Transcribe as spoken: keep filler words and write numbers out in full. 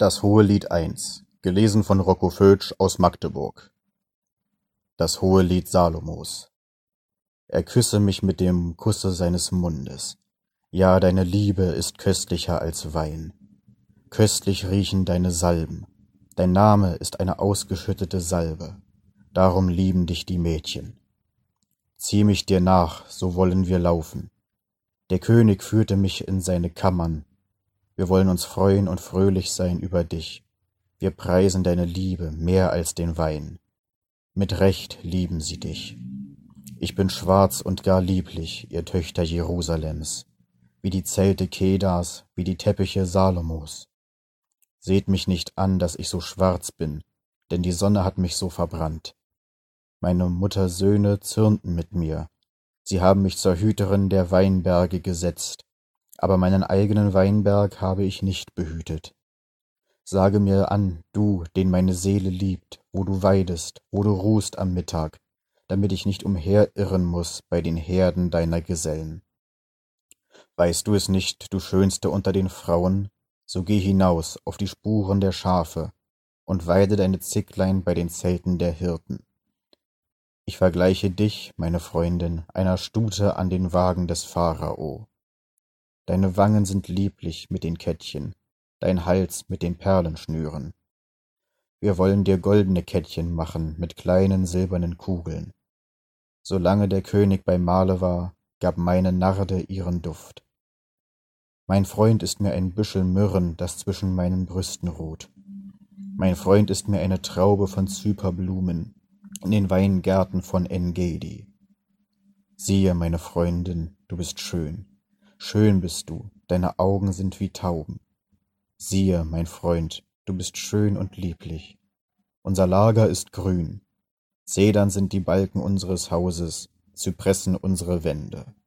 Das hohe Lied eins, gelesen von Rocco Fötzsch aus Magdeburg. Das hohe Lied Salomos. Er küsse mich mit dem Kusse seines Mundes. Ja, deine Liebe ist köstlicher als Wein. Köstlich riechen deine Salben. Dein Name ist eine ausgeschüttete Salbe. Darum lieben dich die Mädchen. Zieh mich dir nach, so wollen wir laufen. Der König führte mich in seine Kammern. Wir wollen uns freuen und fröhlich sein über dich. Wir preisen deine Liebe mehr als den Wein. Mit Recht lieben sie dich. Ich bin schwarz und gar lieblich, ihr Töchter Jerusalems, wie die Zelte Kedars, wie die Teppiche Salomos. Seht mich nicht an, dass ich so schwarz bin, denn die Sonne hat mich so verbrannt. Meine Muttersöhne zürnten mit mir. Sie haben mich zur Hüterin der Weinberge gesetzt, aber meinen eigenen Weinberg habe ich nicht behütet. Sage mir an, du, den meine Seele liebt, wo du weidest, wo du ruhst am Mittag, damit ich nicht umherirren muß bei den Herden deiner Gesellen. Weißt du es nicht, du Schönste unter den Frauen? So geh hinaus auf die Spuren der Schafe und weide deine Zicklein bei den Zelten der Hirten. Ich vergleiche dich, meine Freundin, einer Stute an den Wagen des Pharao. Deine Wangen sind lieblich mit den Kettchen, dein Hals mit den Perlenschnüren. Wir wollen dir goldene Kettchen machen mit kleinen silbernen Kugeln. Solange der König bei Mahle war, gab meine Narde ihren Duft. Mein Freund ist mir ein Büschel Myrrhen, das zwischen meinen Brüsten ruht. Mein Freund ist mir eine Traube von Zyperblumen in den Weingärten von Engedi. Siehe, meine Freundin, du bist schön. Schön bist du, deine Augen sind wie Tauben. Siehe, mein Freund, du bist schön und lieblich. Unser Lager ist grün. Zedern sind die Balken unseres Hauses, Zypressen unsere Wände.